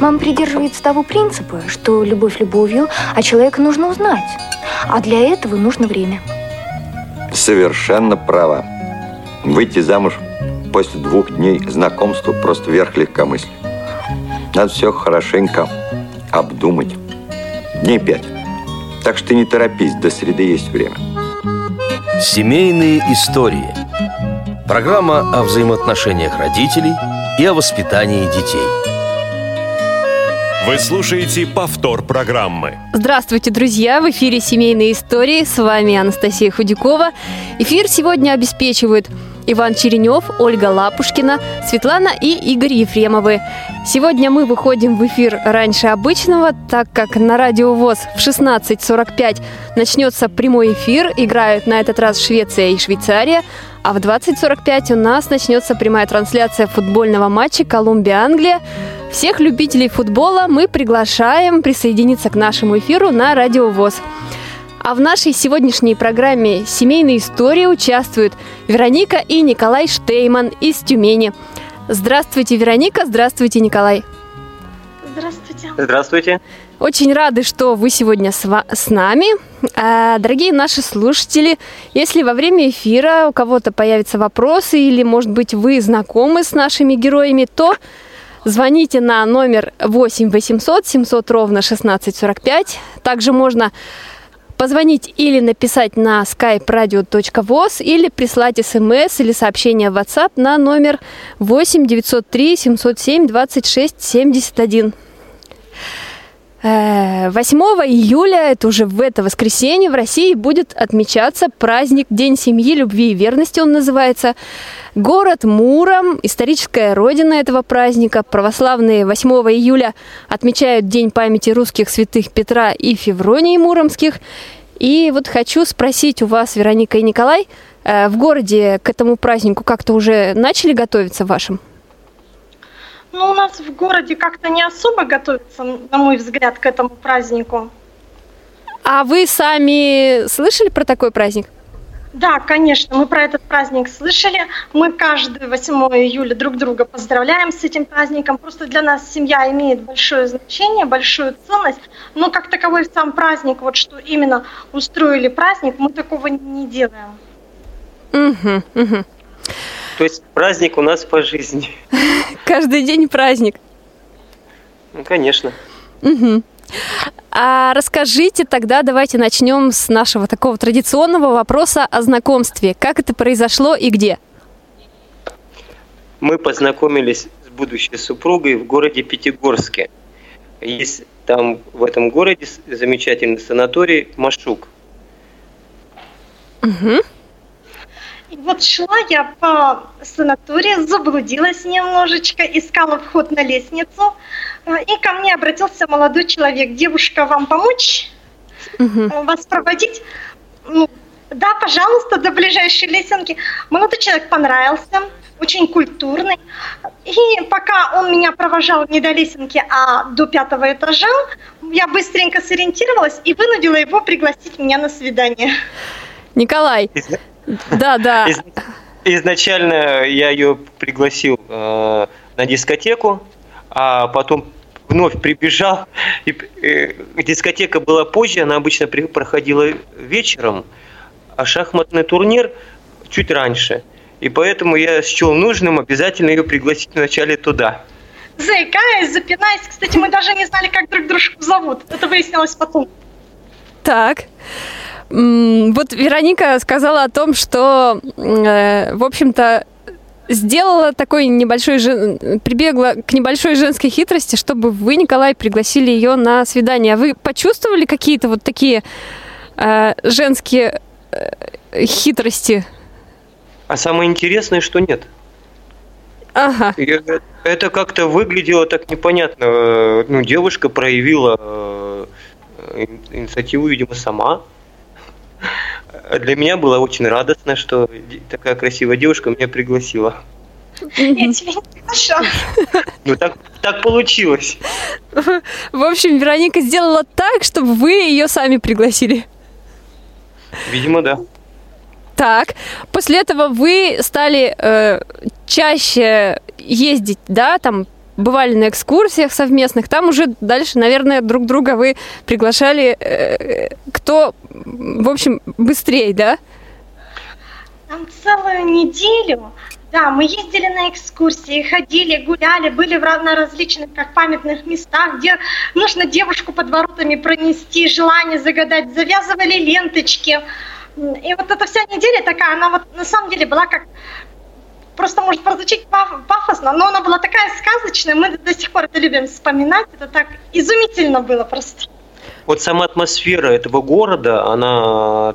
Мама придерживается того принципа, что любовь любовью, а человека нужно узнать. А для этого нужно время. Совершенно права. Выйти замуж после 2 дней знакомства просто верх легкомыслия. Надо все хорошенько обдумать. Дней 5. Так что не торопись, до среды есть время. Семейные истории. Программа о взаимоотношениях родителей и о воспитании детей. Вы слушаете повтор программы. Здравствуйте, друзья! В эфире «Семейные истории». С вами Анастасия Худякова. Эфир сегодня обеспечивают Иван Черенев, Ольга Лапушкина, Светлана и Игорь Ефремовы. Сегодня мы выходим в эфир раньше обычного, так как на Радио ВОС в 16:45 начнется прямой эфир. Играют на этот раз Швеция и Швейцария. А в 20:45 у нас начнется прямая трансляция футбольного матча Колумбия-Англия. Всех любителей футбола мы приглашаем присоединиться к нашему эфиру на Радио ВОС. А в нашей сегодняшней программе «Семейные истории» участвуют Вероника и Николай Штейман из Тюмени. Здравствуйте, Вероника. Здравствуйте, Николай. Здравствуйте. Здравствуйте. Очень рады, что вы сегодня с нами. Дорогие наши слушатели, если во время эфира у кого-то появятся вопросы или, может быть, вы знакомы с нашими героями, то звоните на номер 8 800 700 ровно 1645. Также можно позвонить или написать на skype-radio.voz или прислать смс или сообщение в WhatsApp на номер 8 903 707 26 71. 8 июля, это уже в это воскресенье, в России будет отмечаться праздник День семьи, любви и верности, он называется. Город Муром, историческая родина этого праздника. Православные 8 июля отмечают День памяти русских святых Петра и Февроний Муромских. И вот хочу спросить у вас, Вероника и Николай, в городе к этому празднику как-то уже начали готовиться вашим? Ну, у нас в городе как-то не особо готовится, на мой взгляд, к этому празднику. А вы сами слышали про такой праздник? Да, конечно, мы про этот праздник слышали. Мы каждый 8 июля друг друга поздравляем с этим праздником. Просто для нас семья имеет большое значение, большую ценность. Но как таковой сам праздник, вот что именно устроили праздник, мы такого не делаем. Угу. То есть праздник у нас по жизни. Каждый день праздник. Ну, конечно. Угу. А расскажите тогда, давайте начнем с нашего такого традиционного вопроса о знакомстве. Как это произошло и где? Мы познакомились с будущей супругой в городе Пятигорске. Есть там, в этом городе, замечательный санаторий «Машук». Угу. И вот шла я по санаторию, заблудилась немножечко, искала вход на лестницу, и ко мне обратился молодой человек. Девушка, вам помочь? Угу. Вас проводить? Ну, да, пожалуйста, до ближайшей лесенки. Молодой человек понравился, очень культурный. И пока он меня провожал не до лесенки, а до 5-го этажа, я быстренько сориентировалась и вынудила его пригласить меня на свидание. Николай... Да. Изначально я ее пригласил на дискотеку, а потом вновь прибежал. Дискотека была позже, она обычно проходила вечером, а шахматный турнир чуть раньше. И поэтому я счел нужным обязательно ее пригласить вначале туда. Заикаясь, запинаясь. Кстати, мы даже не знали, как друг дружку зовут. Это выяснилось потом. Так... Вот Вероника сказала о том, что, в общем-то, сделала такой небольшой, прибегла к небольшой женской хитрости, чтобы вы, Николай, пригласили ее на свидание. А вы почувствовали какие-то вот такие женские хитрости? А самое интересное, что нет. Ага. Это как-то выглядело так непонятно. Ну, девушка проявила инициативу, видимо, сама. Для меня было очень радостно, что такая красивая девушка меня пригласила. Я тебя не приглашала. Ну, так получилось. В общем, Вероника сделала так, чтобы вы ее сами пригласили. Видимо, да. Так, после этого вы стали чаще ездить, да, там, бывали на экскурсиях совместных, там уже дальше, наверное, друг друга вы приглашали, кто, в общем, быстрее, да? Там целую неделю, да, мы ездили на экскурсии, ходили, гуляли, были на различных как памятных местах, где нужно девушку под воротами пронести, желание загадать, завязывали ленточки. И вот эта вся неделя такая, она вот на самом деле была как... Просто может прозвучить пафосно, но она была такая сказочная, мы до сих пор это любим вспоминать, это так изумительно было просто. Вот сама атмосфера этого города, она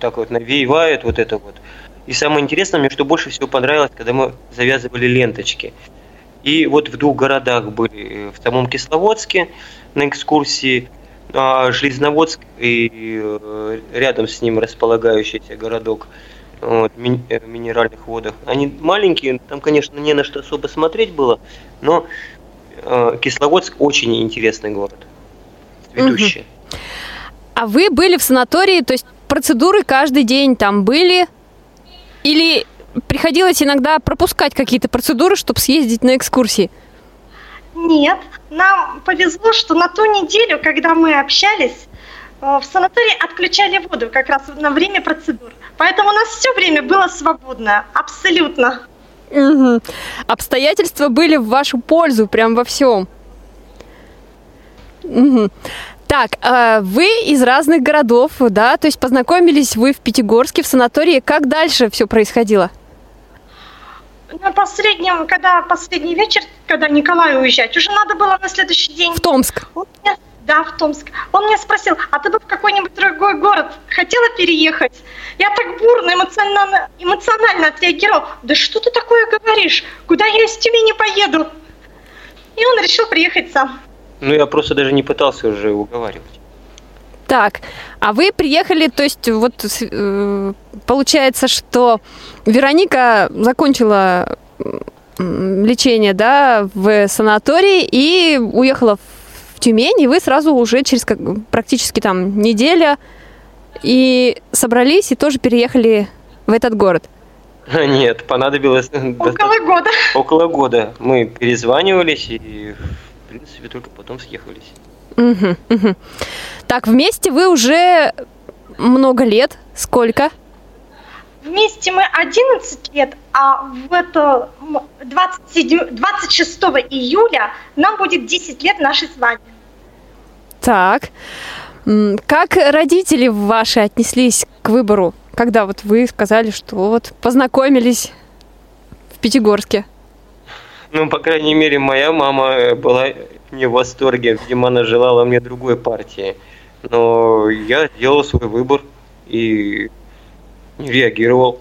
так вот навевает вот это вот. И самое интересное, мне что больше всего понравилось, когда мы завязывали ленточки. И вот в двух городах были, в самом Кисловодске на экскурсии, а Железноводск и рядом с ним располагающийся городок, вот, в Минеральных водах. Они маленькие, там, конечно, не на что особо смотреть было, но Кисловодск очень интересный город, цветущий. Угу. А вы были в санатории, то есть процедуры каждый день там были? Или приходилось иногда пропускать какие-то процедуры, чтобы съездить на экскурсии? Нет, нам повезло, что на ту неделю, когда мы общались, в санатории отключали воду как раз на время процедур. Поэтому у нас все время было свободно, абсолютно. Угу. Обстоятельства были в вашу пользу, прям во всем. Угу. Так, вы из разных городов, да? То есть познакомились вы в Пятигорске, в санатории. Как дальше все происходило? На последнем, когда последний вечер, когда Николаю уезжать, уже надо было на следующий день. В Томск? Да, в Томск. Он меня спросил, а ты бы в какой-нибудь другой город хотела переехать? Я так бурно, эмоционально отреагировала. Да что ты такое говоришь? Куда я из Тюмени поеду? И он решил приехать сам. Ну, я просто даже не пытался уже уговаривать. Так, а вы приехали, то есть вот получается, что Вероника закончила лечение, да, в санатории и уехала в Тюмень, и вы сразу уже через практически там неделя и собрались, и тоже переехали в этот город. Нет, понадобилось... Около года. Около года. Мы перезванивались и, в принципе, только потом съехались. Угу, угу. Так, вместе вы уже много лет. Сколько? Вместе мы 11 лет, а в это 26 июля нам будет 10 лет нашей свадьбы. Так, как родители ваши отнеслись к выбору, когда вот вы сказали, что вот познакомились в Пятигорске? Ну, по крайней мере, моя мама была не в восторге, видимо, она желала мне другой партии. Но я сделал свой выбор и не реагировал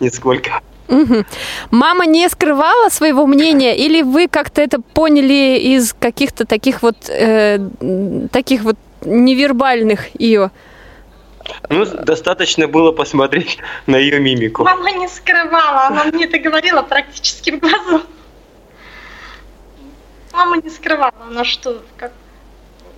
нисколько. Угу. Мама не скрывала своего мнения, или вы как-то это поняли из каких-то таких вот невербальных ее? Ну, достаточно было посмотреть на ее мимику. Мама не скрывала, она мне это говорила практически в глазу. Мама не скрывала, она что, как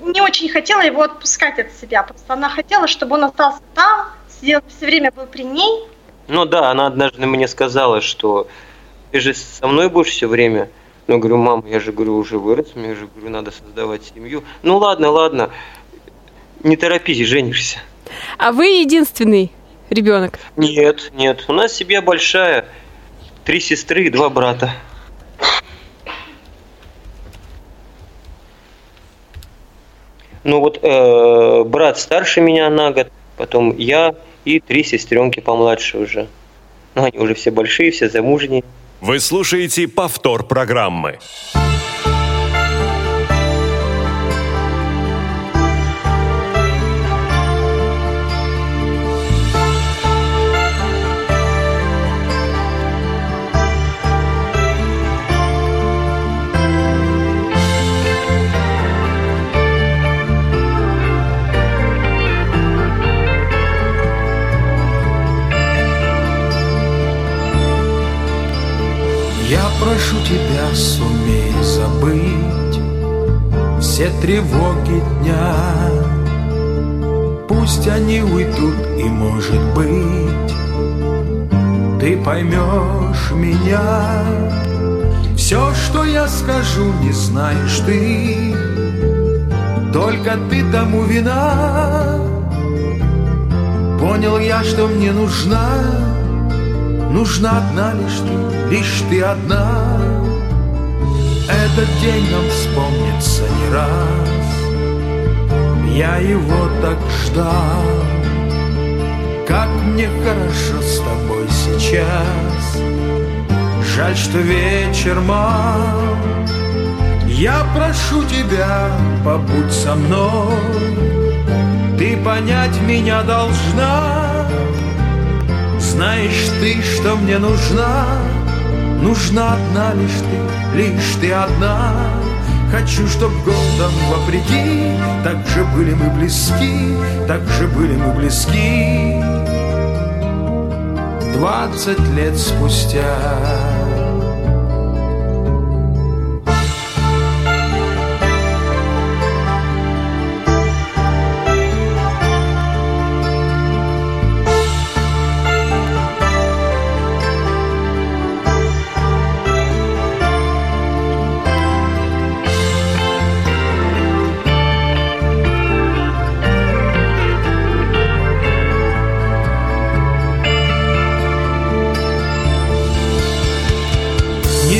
не очень хотела его отпускать от себя, просто она хотела, чтобы он остался там, сидел, все время был при ней. Ну да, она однажды мне сказала, что ты же со мной будешь все время. Ну, говорю, мама, я же, говорю, уже вырос, мне же, говорю, надо создавать семью. Ну ладно, не торопись, женишься. А вы единственный ребенок? Нет, у нас семья большая, 3 сестры и 2 брата. Ну вот брат старше меня на год, потом я и 3 сестренки помладше уже. Ну, они уже все большие, все замужние. Вы слушаете повтор программы. Я прошу тебя, сумей забыть все тревоги дня. Пусть они уйдут, и, может быть, ты поймешь меня. Все, что я скажу, не знаешь ты, только ты тому вина. Понял я, что мне нужна, нужна одна лишь ты одна. Этот день нам вспомнится не раз, я его так ждал. Как мне хорошо с тобой сейчас, жаль, что вечер мал. Я прошу тебя, побудь со мной, ты понять меня должна. Знаешь ты, что мне нужна, нужна одна лишь ты одна. Хочу, чтоб годом вопреки так же были мы близки, так же были мы близки 20 лет спустя.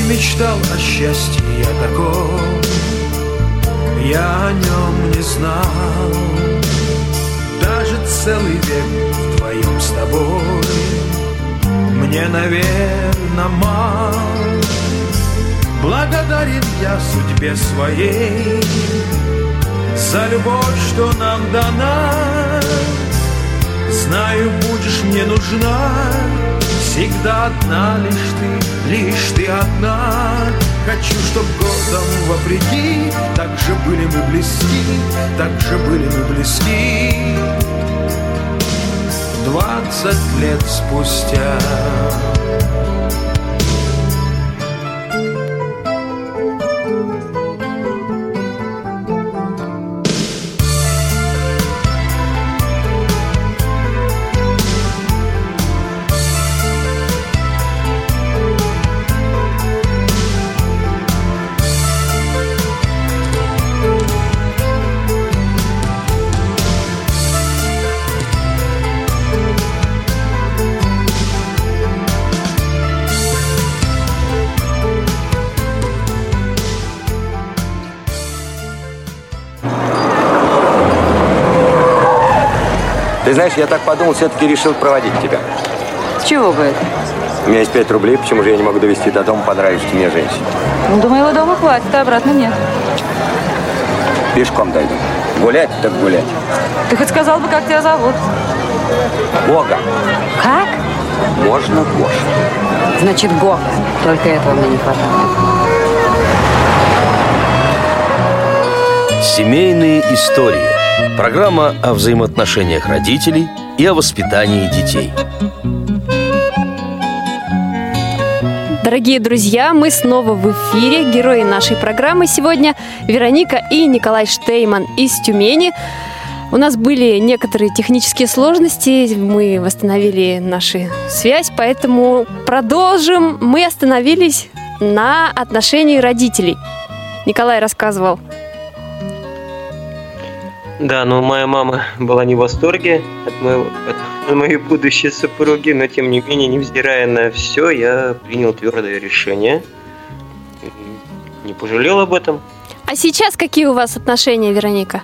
Мечтал о счастье я таком, я о нем не знал. Даже целый век вдвоем с тобой мне, наверное, мал. Благодарен я судьбе своей за любовь, что нам дана. Знаю, будешь мне нужна, всегда одна лишь ты одна. Хочу, чтоб годом вопреки так же были мы близки, так же были мы близки 20 лет спустя. Ты знаешь, я так подумал, все-таки решил проводить тебя. С чего бы это? У меня есть 5 рублей, почему же я не могу довести до дома понравившейся мне женщине? Ну, до моего дома хватит, а обратно нет. Пешком дойду. Гулять так гулять. Ты хоть сказал бы, как тебя зовут? Гога. Как? Можно Гоша. Значит, Гога. Только этого мне не хватает. Семейные истории. Программа о взаимоотношениях родителей и о воспитании детей. Дорогие друзья, мы снова в эфире. Герои нашей программы сегодня Вероника и Николай Штейман из Тюмени. У нас были некоторые технические сложности, мы восстановили нашу связь, поэтому продолжим. Мы остановились на отношении родителей. Николай рассказывал. Да, но моя мама была не в восторге от моей будущей супруги, но тем не менее, невзирая на все, я принял твердое решение. Не пожалел об этом. А сейчас какие у вас отношения, Вероника,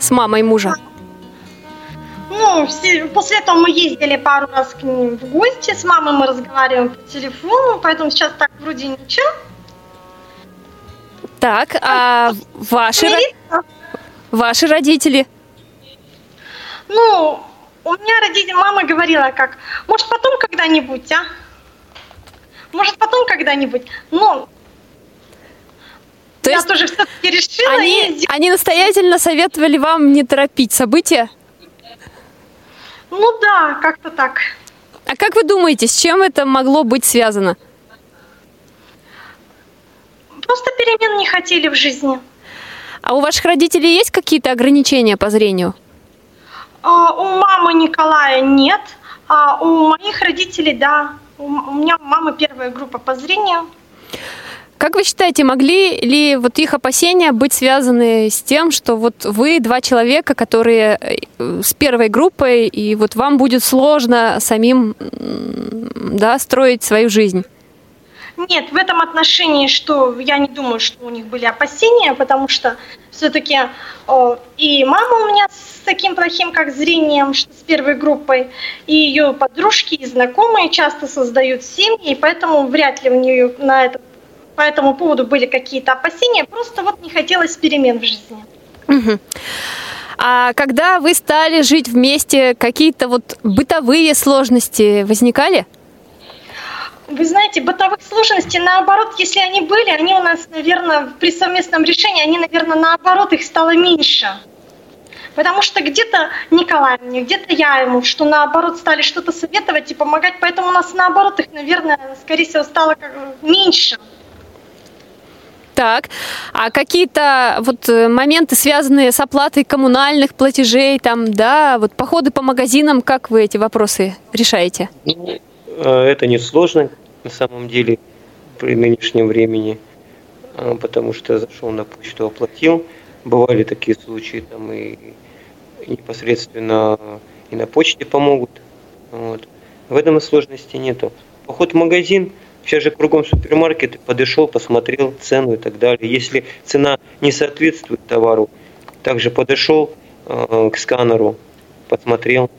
с мамой мужа? Ну, после этого мы ездили пару раз к ним в гости, с мамой мы разговариваем по телефону, поэтому сейчас так вроде ничего. Так, а ваши... Ваши родители? Ну, у меня родители, мама говорила как, может, потом когда-нибудь, а? Может, потом когда-нибудь, но то я есть тоже все-таки решила. Они настоятельно советовали вам не торопить события? Ну да, как-то так. А как вы думаете, с чем это могло быть связано? Просто перемен не хотели в жизни. А у ваших родителей есть какие-то ограничения по зрению? У мамы Николая нет, а у моих родителей да. У меня у мамы 1 группа по зрению. Как вы считаете, могли ли вот их опасения быть связаны с тем, что вот вы два человека, которые с первой группой, и вот вам будет сложно самим, да, строить свою жизнь? Нет, в этом отношении, что я не думаю, что у них были опасения, потому что все-таки и мама у меня с таким плохим, как зрением, что с первой группой, и ее подружки и знакомые часто создают семьи, и поэтому вряд ли у нее по этому поводу были какие-то опасения, просто вот не хотелось перемен в жизни. Угу. А когда вы стали жить вместе, какие-то вот бытовые сложности возникали? Вы знаете, бытовых сложностей, наоборот, если они были, они у нас, наверное, при совместном решении, они, наверное, наоборот, их стало меньше. Потому что где-то Николай мне, где-то я ему, что наоборот стали что-то советовать и помогать, поэтому у нас, наоборот, их, наверное, скорее всего, стало как меньше. Так, а какие-то вот моменты, связанные с оплатой коммунальных платежей, там, да, вот походы по магазинам, как вы эти вопросы решаете? Это несложно на самом деле при нынешнем времени, потому что зашел на почту, оплатил. Бывали такие случаи, там и непосредственно и на почте помогут. Вот. В этом и сложности нету. Поход в магазин. Сейчас же кругом супермаркет, подошел, посмотрел цену и так далее. Если цена не соответствует товару, также подошел к сканеру, посмотрел.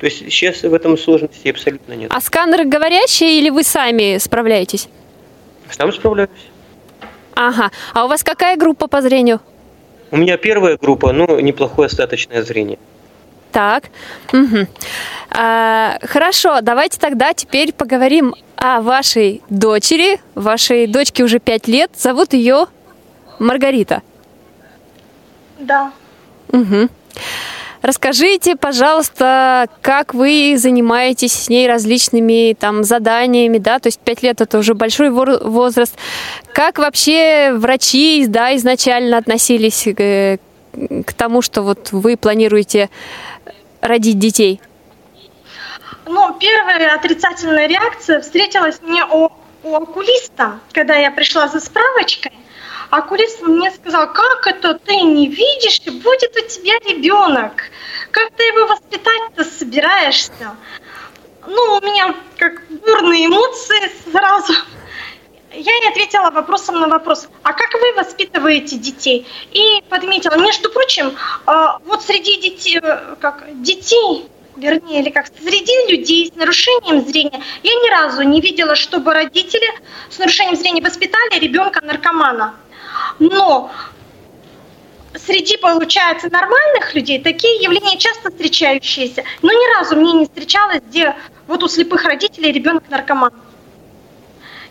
То есть сейчас в этом сложности абсолютно нет. А сканеры говорящие или вы сами справляетесь? Сам справляюсь. Ага. А у вас какая группа по зрению? У меня первая группа, но неплохое остаточное зрение. Так, угу. Хорошо, давайте тогда теперь поговорим о вашей дочери. Вашей дочке уже 5 лет, зовут ее Маргарита. Да. Угу. Расскажите, пожалуйста, как вы занимаетесь с ней различными там заданиями, да, то есть 5 лет это уже большой возраст. Как вообще врачи, да, изначально относились к тому, что вот вы планируете родить детей? Ну, первая отрицательная реакция встретилась мне у окулиста, когда я пришла за справочкой. Окулист мне сказал: как это ты не видишь, и будет у тебя ребенок? Как ты его воспитать-то собираешься? Ну, у меня как бурные эмоции сразу. Я ей ответила вопросом на вопрос: а как вы воспитываете детей? И подметила, между прочим, вот среди детей, среди людей с нарушением зрения я ни разу не видела, чтобы родители с нарушением зрения воспитали ребенка-наркомана. Но среди, получается, нормальных людей такие явления часто встречающиеся. Но ни разу мне не встречалось, где вот у слепых родителей ребенок-наркоман.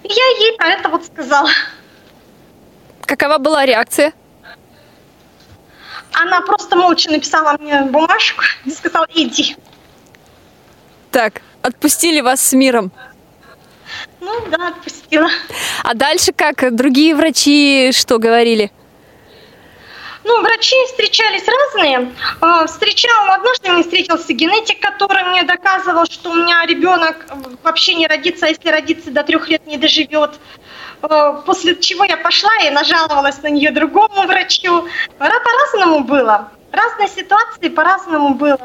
И я ей про это вот сказала. Какова была реакция? Она просто молча написала мне бумажку и сказала: иди. Так, отпустили вас с миром? Ну да, отпустила. А дальше как? Другие врачи что говорили? Ну, врачи встречались разные. Однажды мне встретился генетик, который мне доказывал, что у меня ребенок вообще не родится, а если родится, до 3 лет не доживет. После чего я пошла и нажаловалась на нее другому врачу. По-разному было. Разные ситуации по-разному было.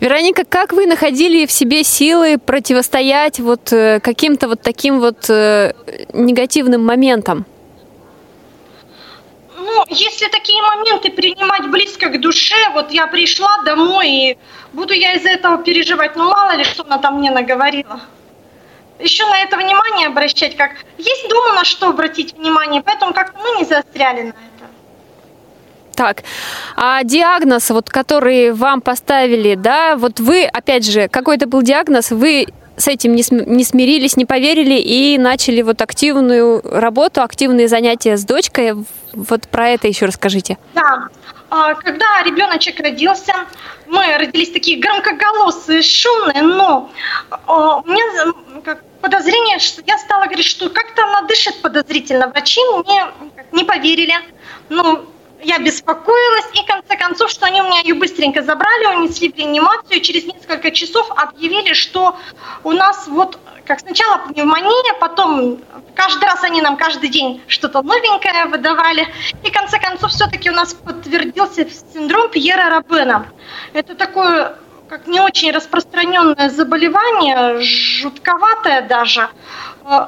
Вероника, как вы находили в себе силы противостоять вот каким-то вот таким вот негативным моментам? Ну, если такие моменты принимать близко к душе, вот я пришла домой, и буду я из-за этого переживать, ну мало ли, что она там мне наговорила. Еще на это внимание обращать, как есть дома на что обратить внимание, поэтому как-то мы не заостряли на это. Так, а диагноз, вот, который вам поставили, да, вот вы, опять же, какой-то был диагноз, вы с этим не смирились, не поверили и начали вот активную работу, активные занятия с дочкой. Вот про это еще расскажите. Да, когда ребеночек родился, мы родились такие громкоголосые, шумные, но у меня подозрение, что я стала говорить, что как-то она дышит подозрительно. Врачи мне не поверили, но я беспокоилась, и в конце концов, что они у меня ее быстренько забрали, унесли в реанимацию, и через несколько часов объявили, что у нас вот как сначала пневмония, потом каждый раз они нам каждый день что-то новенькое выдавали. И в конце концов все-таки у нас подтвердился синдром Пьера Робена. Это такое, как не очень распространенное заболевание, жутковатое даже.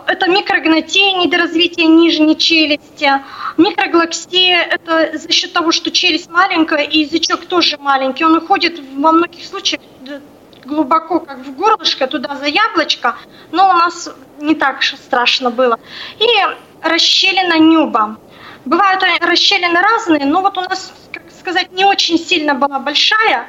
Это микрогнатия, недоразвитие нижней челюсти. Микроглаксия – это за счет того, что челюсть маленькая и язычок тоже маленький. Он уходит во многих случаях глубоко, как в горлышко, туда за яблочко, но у нас не так страшно было. И расщелина нюба. Бывают расщелины разные, но вот у нас, как сказать, не очень сильно была большая.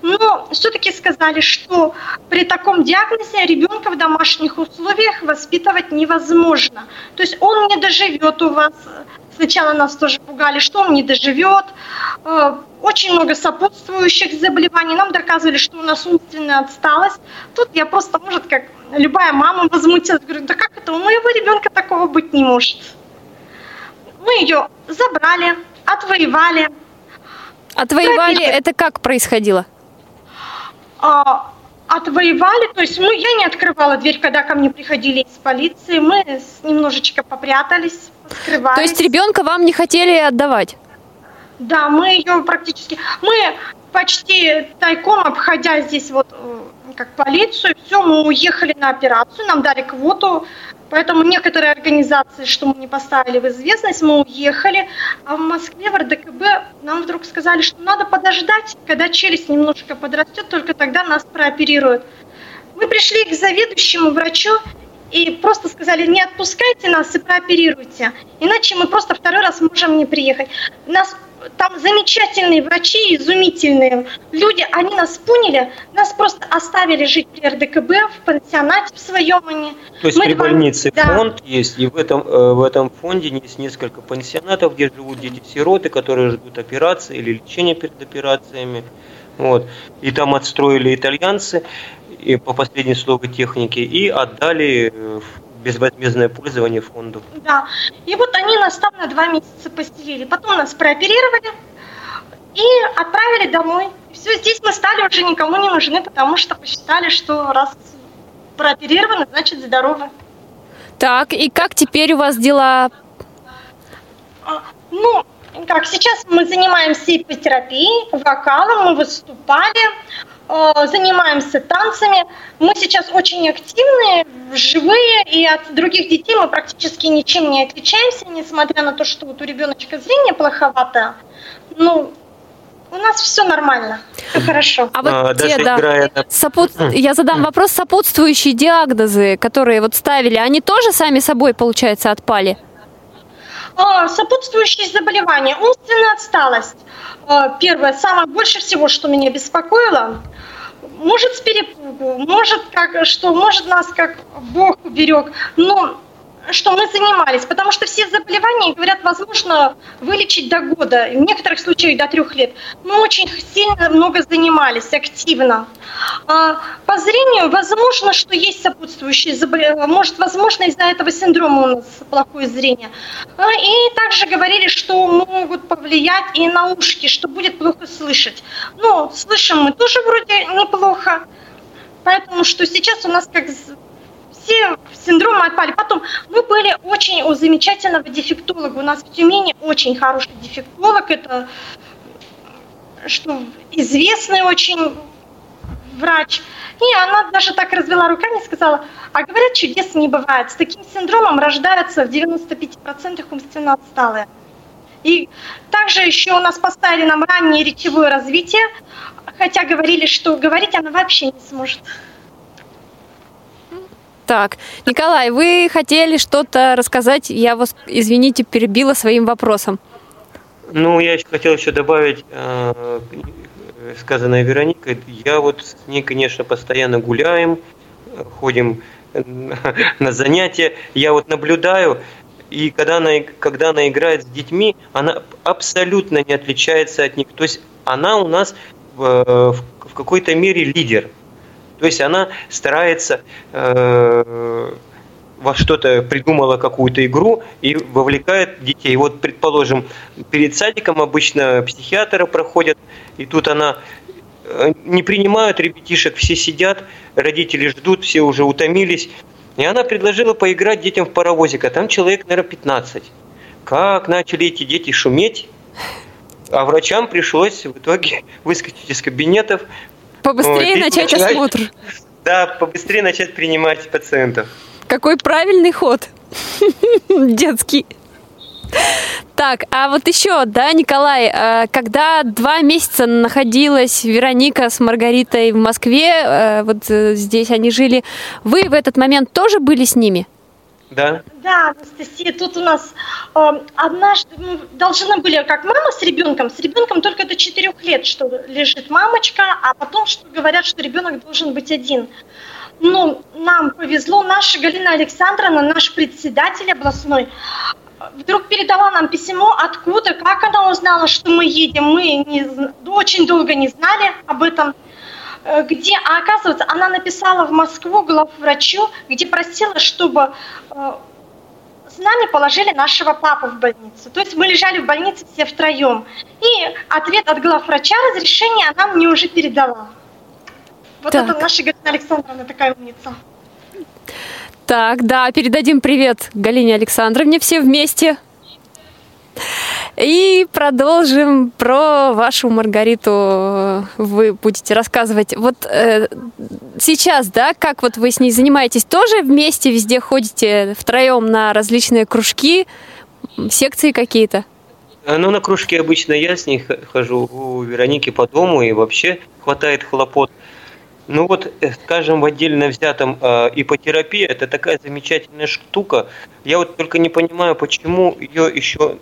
Но все-таки сказали, что при таком диагнозе ребенка в домашних условиях воспитывать невозможно. То есть он не доживет у вас. Сначала нас тоже пугали, что он не доживет. Очень много сопутствующих заболеваний. Нам доказывали, что у нас умственная отсталость. Тут я просто, может, как любая мама возмутилась. Говорю, да как это? У моего ребенка такого быть не может. Мы ее забрали, отвоевали. Отвоевали, это как происходило? Отвоевали, то есть я не открывала дверь, когда ко мне приходили из полиции, мы немножечко попрятались, скрывались. То есть ребенка вам не хотели отдавать? Да, мы ее практически, мы почти тайком, обходя здесь вот как полицию, все, мы уехали на операцию, нам дали квоту, поэтому некоторые организации, что мы не поставили в известность, мы уехали, а в Москве, в РДКБ, нам вдруг сказали, что надо подождать, когда челюсть немножко подрастет, только тогда нас прооперируют. Мы пришли к заведующему врачу и просто сказали, не отпускайте нас и прооперируйте, иначе мы просто второй раз можем не приехать. Нас там замечательные врачи, изумительные люди, они нас поняли, нас просто оставили жить при РДКБ, в пансионате в своем они. То есть при больнице фонд есть, и в этом фонде есть несколько пансионатов, где живут дети-сироты, которые ждут операции или лечения перед операциями. Вот. И там отстроили итальянцы и по последней слову техники и отдали безвозмездное пользование фонду. Да, и вот они нас там на 2 месяца поселили. Потом нас прооперировали и отправили домой. Все, здесь мы стали уже никому не нужны, потому что посчитали, что раз прооперированы, значит здоровы. Так, и как теперь у вас дела? Сейчас мы занимаемся ипотерапией, вокалом, мы выступали, занимаемся танцами. Мы сейчас очень активные, живые, и от других детей мы практически ничем не отличаемся, несмотря на то, что вот у ребеночка зрение плоховатое. У нас все нормально, все хорошо. А вот я задам вопрос, сопутствующие диагнозы, которые вот ставили, они тоже сами собой, получается, отпали? Сопутствующие заболевания, умственная отсталость. Первое, самое больше всего, что меня беспокоило, может с перепугу, может нас как Бог уберег, но что мы занимались, потому что все заболевания, говорят, возможно вылечить до года, в некоторых случаях до 3 лет. Мы очень сильно много занимались, активно. По зрению, возможно, что есть сопутствующие заболевания, возможно, из-за этого синдрома у нас плохое зрение. И также говорили, что могут повлиять и на ушки, что будет плохо слышать. Слышим мы тоже вроде неплохо, поэтому что сейчас у нас как... Все синдромы отпали. Потом мы были очень у замечательного дефектолога. У нас в Тюмени очень хороший дефектолог. Это известный очень врач. И она даже так развела руками и сказала, говорят, чудес не бывает. С таким синдромом рождаются в 95% умственно отсталые. И также еще у нас поставили нам раннее речевое развитие, хотя говорили, что говорить она вообще не сможет. Так, Николай, вы хотели что-то рассказать, я вас, извините, перебила своим вопросом. Я хотел еще добавить сказанное Вероникой. Я вот с ней, конечно, постоянно гуляем, ходим на занятия. Я вот наблюдаю, и когда она играет с детьми, она абсолютно не отличается от них. То есть она у нас в какой-то мере лидер. То есть она старается, во что-то придумала какую-то игру и вовлекает детей. Вот, предположим, перед садиком обычно психиатры проходят, и тут она не принимает ребятишек, все сидят, родители ждут, все уже утомились. И она предложила поиграть детям в паровозик, а там человек, наверное, 15. Как начали эти дети шуметь, а врачам пришлось в итоге выскочить из кабинетов. Побыстрее начать осмотр. Да, побыстрее начать принимать пациентов. Какой правильный ход детский. Так, а вот еще, да, Николай, когда 2 месяца находилась Вероника с Маргаритой в Москве, вот здесь они жили, вы в этот момент тоже были с ними? Да. Да, Анастасия, тут у нас однажды мы должны были, как мама с ребенком только до 4 лет, что лежит мамочка, а потом что говорят, что ребенок должен быть один. Ну, нам повезло, наша Галина Александровна, наш председатель областной, вдруг передала нам письмо, откуда, как она узнала, что мы едем. Мы очень долго не знали об этом. Где, а оказывается, она написала в Москву главврачу, где просила, чтобы с нами положили нашего папу в больницу. То есть мы лежали в больнице все втроем. И ответ от главврача, разрешение она мне уже передала. Вот так. Это наша Галина Александровна, такая умница. Так, да, передадим привет Галине Александровне все вместе. И продолжим про вашу Маргариту. Вы будете рассказывать. Вот сейчас, да, как вот вы с ней занимаетесь? Тоже вместе везде ходите втроем на различные кружки, секции какие-то? Ну, на кружки обычно я с ней хожу, у Вероники по дому, и вообще хватает хлопот. Ну вот, скажем, в отдельно взятом ипотерапия – это такая замечательная штука. Я вот только не понимаю, почему ее еще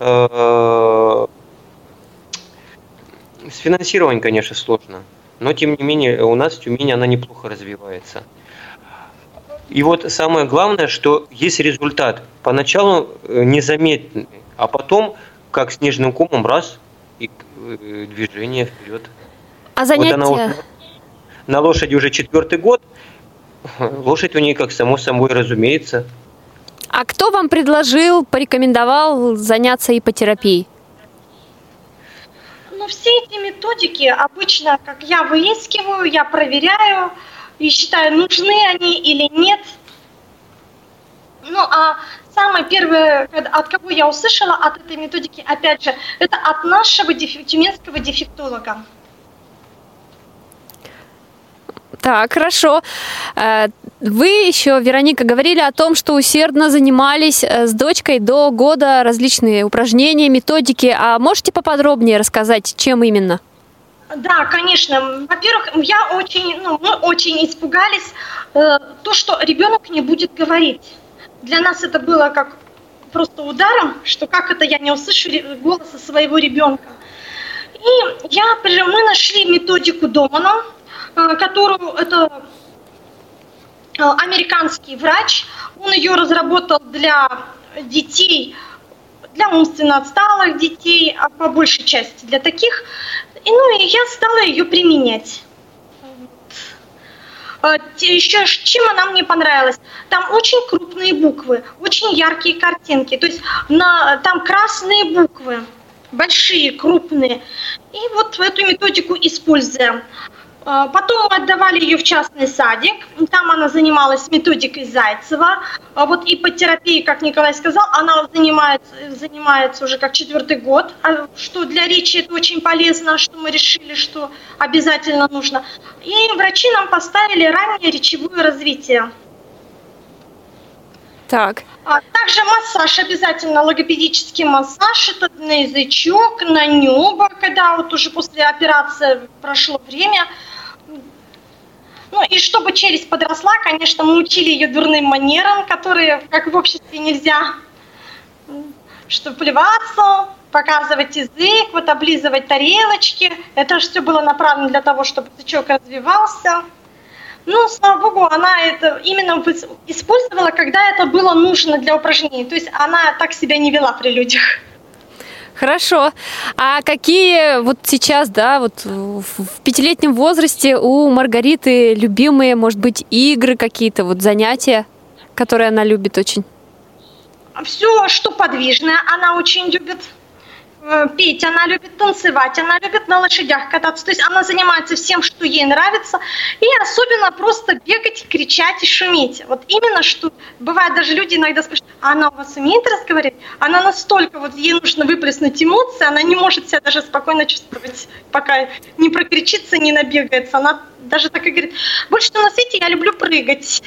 с финансированием, конечно, сложно. Но, тем не менее, у нас в Тюмени она неплохо развивается. И вот самое главное, что есть результат. Поначалу незаметный, а потом, как снежным комом, раз – и движение вперед. А занятия? Вот она на лошади уже 4-й год. Лошадь у нее, как само собой разумеется. А кто вам предложил, порекомендовал заняться ипотерапией? Ну, все эти методики обычно, как я выискиваю, я проверяю и считаю, нужны они или нет. Ну, а самое первое, от кого я услышала от этой методики, опять же, это от нашего тюменского дефектолога. Так, хорошо. Вы еще, Вероника, говорили о том, что усердно занимались с дочкой до года различные упражнения, методики. А можете поподробнее рассказать, чем именно? Да, конечно. Во-первых, мы очень испугались, то, что ребенок не будет говорить. Для нас это было как просто ударом, что как это я не услышу голоса своего ребенка. И мы нашли методику Домана, которую это американский врач, он ее разработал для детей, для умственно отсталых детей, а по большей части для таких. И, и я стала ее применять. Еще чем она мне понравилась? Там очень крупные буквы, очень яркие картинки, то есть там красные буквы, большие, крупные. И вот эту методику используем. Потом мы отдавали ее в частный садик, там она занималась методикой Зайцева. Вот ипотерапией, как Николай сказал, она занимается уже как 4-й год, что для речи это очень полезно, что мы решили, что обязательно нужно. И врачи нам поставили раннее речевое развитие. Так. Также массаж обязательно, логопедический массаж, это на язычок, на небо, когда вот уже после операции прошло время. Ну и чтобы челюсть подросла, конечно, мы учили ее дурным манерам, которые, как в обществе, нельзя. Что плеваться, показывать язык, вот облизывать тарелочки. Это все было направлено для того, чтобы язычок развивался. Ну, слава богу, она это именно использовала, когда это было нужно для упражнений. То есть она так себя не вела при людях. Хорошо. А какие вот сейчас, да, вот в 5-летнем возрасте у Маргариты любимые, может быть, игры какие-то, вот занятия, которые она любит очень? Все, что подвижное, она очень любит. петь, она любит танцевать, она любит на лошадях кататься. То есть она занимается всем, что ей нравится. И особенно просто бегать, кричать и шуметь. Вот именно что... Бывает, даже люди иногда спрашивают, а она у вас умеет разговаривать? Она настолько... Вот ей нужно выплеснуть эмоции, она не может себя даже спокойно чувствовать, пока не прокричится, не набегается. Она даже так и говорит, больше всего на свете я люблю прыгать.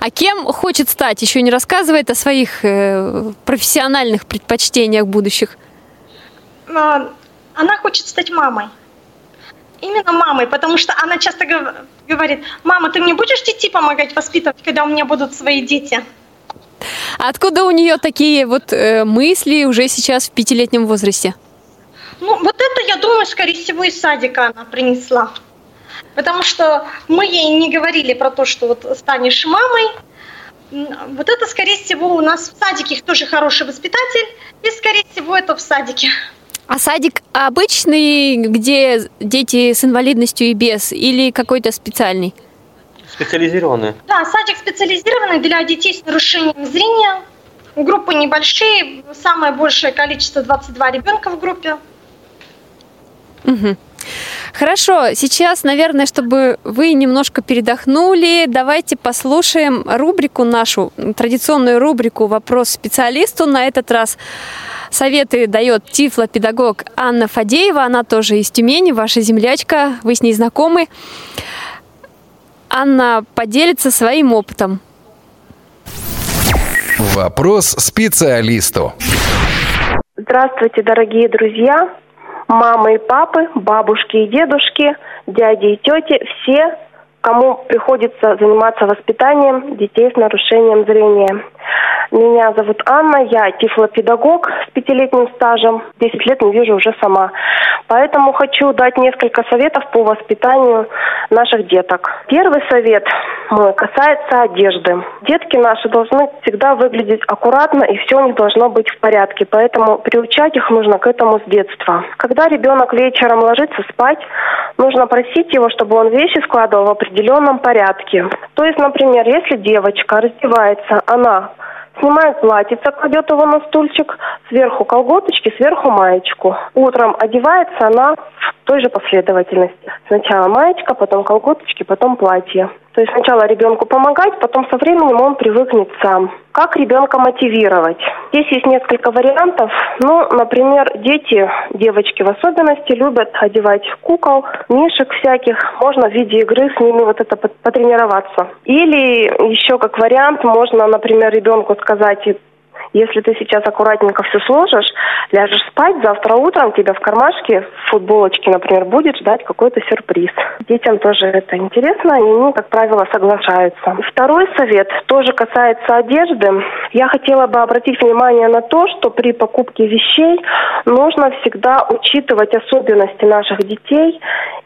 А кем хочет стать? Еще не рассказывает о своих профессиональных предпочтениях будущих. Она хочет стать мамой. Именно мамой, потому что она часто говорит, мама, ты мне будешь детей помогать воспитывать, когда у меня будут свои дети? А откуда у нее такие вот мысли уже сейчас в 5-летнем возрасте? Ну, вот это, я думаю, скорее всего, из садика она принесла. Потому что мы ей не говорили про то, что вот станешь мамой. Вот это, скорее всего, у нас в садике тоже хороший воспитатель. И, скорее всего, это в садике. А садик обычный, где дети с инвалидностью и без? Или какой-то специальный? Специализированный. Да, садик специализированный для детей с нарушением зрения. Группы небольшие. Самое большее количество 22 ребенка в группе. Угу. Хорошо, сейчас, наверное, чтобы вы немножко передохнули, давайте послушаем рубрику нашу, традиционную рубрику «Вопрос специалисту». На этот раз советы дает тифлопедагог Анна Фадеева, она тоже из Тюмени, ваша землячка, вы с ней знакомы. Анна поделится своим опытом. Вопрос специалисту. Здравствуйте, дорогие друзья! Мамы и папы, бабушки и дедушки, дяди и тети, все, кому приходится заниматься воспитанием детей с нарушением зрения. Меня зовут Анна, я тифлопедагог с 5-летним стажем, 10 лет не вижу уже сама. Поэтому хочу дать несколько советов по воспитанию наших деток. Первый совет касается одежды. Детки наши должны всегда выглядеть аккуратно, и все у них должно быть в порядке. Поэтому приучать их нужно к этому с детства. Когда ребенок вечером ложится спать, нужно просить его, чтобы он вещи складывал в определенном порядке. То есть, например, если девочка раздевается, она снимает платьице, кладет его на стульчик, сверху колготочки, сверху маечку. Утром одевается она в той же последовательности. Сначала маечка, потом колготочки, потом платье. То есть сначала ребенку помогать, потом со временем он привыкнет сам. Как ребенка мотивировать? Здесь есть несколько вариантов. Ну, например, дети, девочки в особенности, любят одевать кукол, мишек всяких. Можно в виде игры с ними вот это потренироваться. Или еще как вариант, можно, например, ребенку сказать, если ты сейчас аккуратненько все сложишь, ляжешь спать, завтра утром тебя в кармашке, в футболочке, например, будет ждать какой-то сюрприз. Детям тоже это интересно, они, как правило, соглашаются. Второй совет тоже касается одежды. Я хотела бы обратить внимание на то, что при покупке вещей нужно всегда учитывать особенности наших детей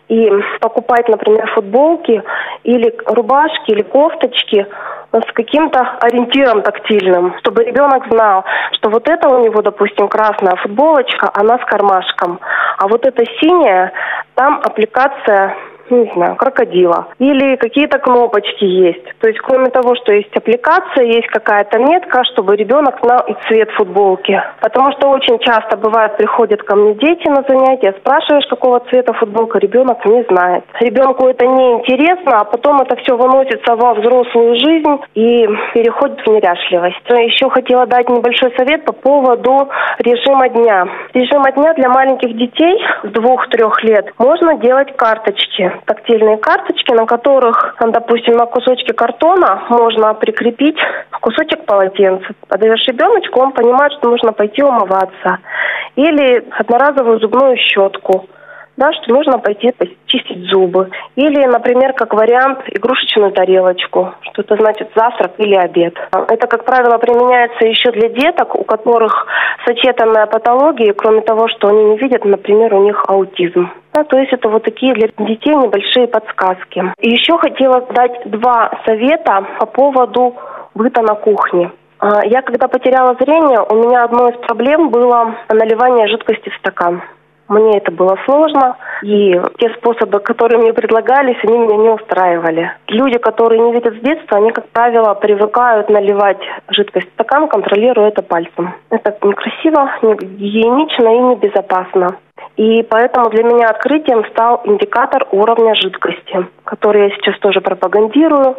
и покупать, например, футболки или рубашки, или кофточки с каким-то ориентиром тактильным, чтобы ребенок знал, что вот это у него, допустим, красная футболочка, она с кармашком, а вот это синяя, там аппликация, не знаю, крокодила. Или какие-то кнопочки есть. То есть, кроме того, что есть аппликация, есть какая-то метка, чтобы ребенок знал и цвет футболки. Потому что очень часто, бывает, приходят ко мне дети на занятия, спрашиваешь, какого цвета футболка, ребенок не знает. Ребенку это не интересно, а потом это все выносится во взрослую жизнь и переходит в неряшливость. Но еще хотела дать небольшой совет по поводу режима дня. Режима дня для маленьких детей с 2-3 лет можно делать карточки. Тактильные карточки, на которых, допустим, на кусочке картона можно прикрепить кусочек полотенца. Подаешь ребеночку, он понимает, что нужно пойти умываться. Или одноразовую зубную щетку, да, что нужно пойти чистить зубы. Или, например, как вариант, игрушечную тарелочку, что это значит завтрак или обед. Это, как правило, применяется еще для деток, у которых сочетанная патология, кроме того, что они не видят, например, у них аутизм. Да, то есть это вот такие для детей небольшие подсказки. И еще хотела дать 2 совета по поводу быта на кухне. Я когда потеряла зрение, у меня одной из проблем было наливание жидкости в стакан. Мне это было сложно, и те способы, которые мне предлагались, они меня не устраивали. Люди, которые не видят с детства, они, как правило, привыкают наливать жидкость в стакан, контролируя это пальцем. Это некрасиво, не гигиенично и небезопасно. И поэтому для меня открытием стал индикатор уровня жидкости, который я сейчас тоже пропагандирую,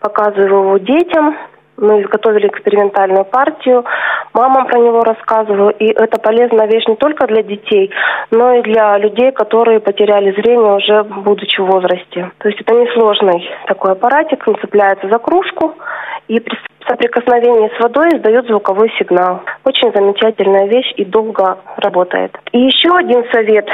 показываю его детям. Мы изготовили экспериментальную партию, мамам про него рассказываю. И это полезная вещь не только для детей, но и для людей, которые потеряли зрение уже будучи в возрасте. То есть это несложный такой аппаратик, он цепляется за кружку и при соприкосновении с водой издает звуковой сигнал. Очень замечательная вещь и долго работает. И еще один совет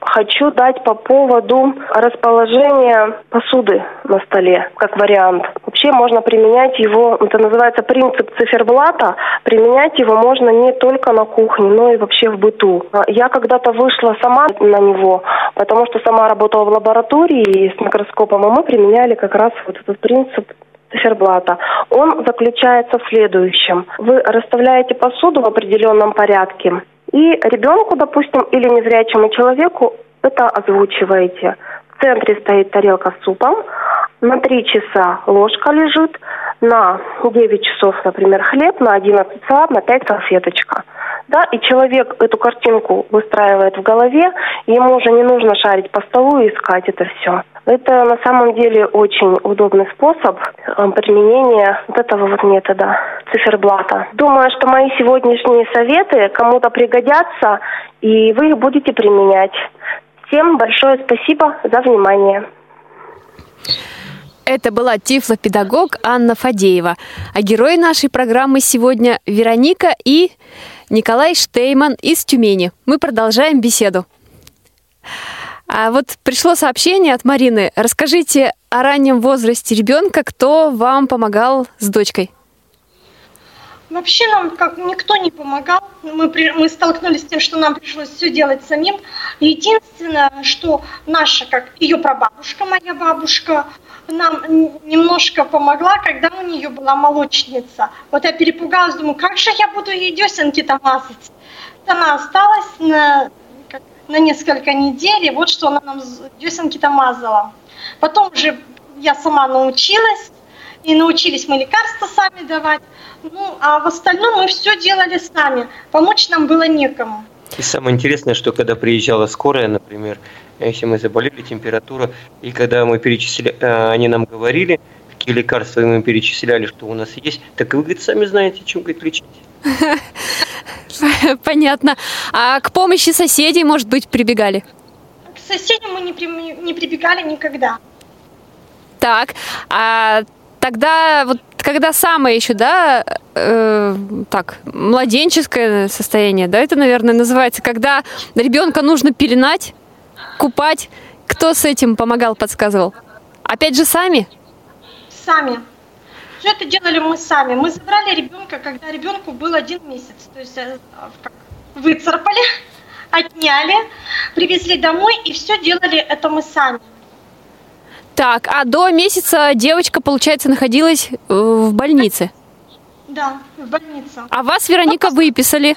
хочу дать по поводу расположения посуды на столе, как вариант. Вообще можно применять его, это называется принцип циферблата, применять его можно не только на кухне, но и вообще в быту. Я когда-то вышла сама на него, потому что сама работала в лаборатории и с микроскопом, а мы применяли как раз вот этот принцип циферблата. Он заключается в следующем. Вы расставляете посуду в определенном порядке, и ребенку, допустим, или незрячему человеку это озвучиваете. В центре стоит тарелка с супом, на 3 часа ложка лежит, на 9 часов, например, хлеб, на 11 салат, на 5 салфеточка. Да, и человек эту картинку выстраивает в голове, ему уже не нужно шарить по столу и искать это все. Это на самом деле очень удобный способ применения вот этого вот метода циферблата. Думаю, что мои сегодняшние советы кому-то пригодятся, и вы их будете применять. Всем большое спасибо за внимание. Это была тифлопедагог Анна Фадеева. А герои нашей программы сегодня Вероника и Николай Штейман из Тюмени. Мы продолжаем беседу. А вот пришло сообщение от Марины. Расскажите о раннем возрасте ребенка, кто вам помогал с дочкой? Вообще нам никто не помогал. Мы столкнулись с тем, что нам пришлось все делать самим. Единственное, что наша, как ее прабабушка, моя бабушка, нам немножко помогла, когда у нее была молочница. Вот я перепугалась, думаю, как же я буду ей десенки-то мазать? Она осталась на несколько недель, и вот что она нам десенки-то мазала. Потом уже я сама научилась, и научились мы лекарства сами давать. Ну, а в остальном мы все делали сами. Помочь нам было некому. И самое интересное, что когда приезжала скорая, например, если мы заболели, температура, и когда мы перечисляли, они нам говорили, какие лекарства мы перечисляли, что у нас есть, так вы, говорит, сами знаете, чем, говорит, лечить. Понятно. А к помощи соседей, может быть, прибегали? К соседям мы не прибегали никогда. Так, а тогда вот когда самое еще, да, младенческое состояние, да, это, наверное, называется, когда ребенка нужно пеленать, купать. Кто с этим помогал, подсказывал? Опять же, сами? Сами. Все это делали мы сами. Мы забрали ребенка, когда ребенку был 1 месяц. То есть выцарапали, отняли, привезли домой, и все делали это мы сами. Так, а до месяца девочка, получается, находилась в больнице? Да, в больнице. А вас, Вероника, выписали?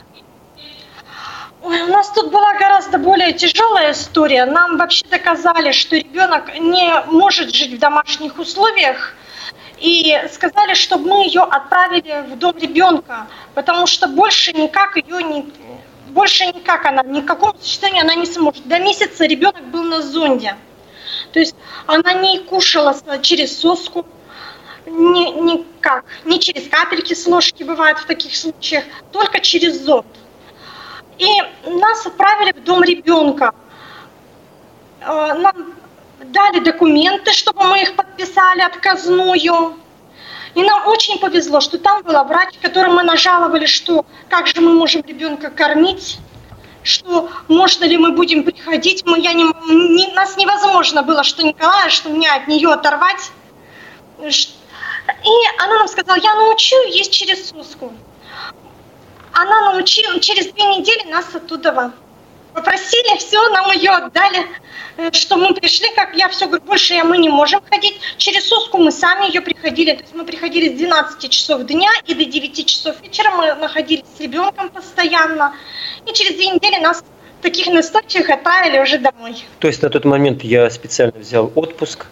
Ой, у нас тут была гораздо более тяжелая история. Нам вообще доказали, что ребенок не может жить в домашних условиях. И сказали, чтобы мы ее отправили в дом ребенка, потому что больше никак она, ни в каком существовании она не сможет. До месяца ребенок был на зонде. То есть она не кушала через соску, никак, не через капельки с ложки бывает в таких случаях, только через зонд. И нас отправили в дом ребенка. Нам дали документы, чтобы мы их подписали отказную. И нам очень повезло, что там была врач, которой мы нажаловали, что как же мы можем ребенка кормить, что можно ли мы будем приходить. Нас невозможно было, что Николая, что меня от нее оторвать. И она нам сказала, я научу есть через соску. Она научила, через 2 недели нас оттуда попросили, все, нам ее отдали, что мы пришли, как я все говорю, больше мы не можем ходить. Через соску мы сами ее приходили. То есть мы приходили с 12 часов дня и до 9 часов вечера мы находились с ребенком постоянно. И через 2 недели нас таких настойчивых отправили уже домой. То есть на тот момент я специально взял отпуск,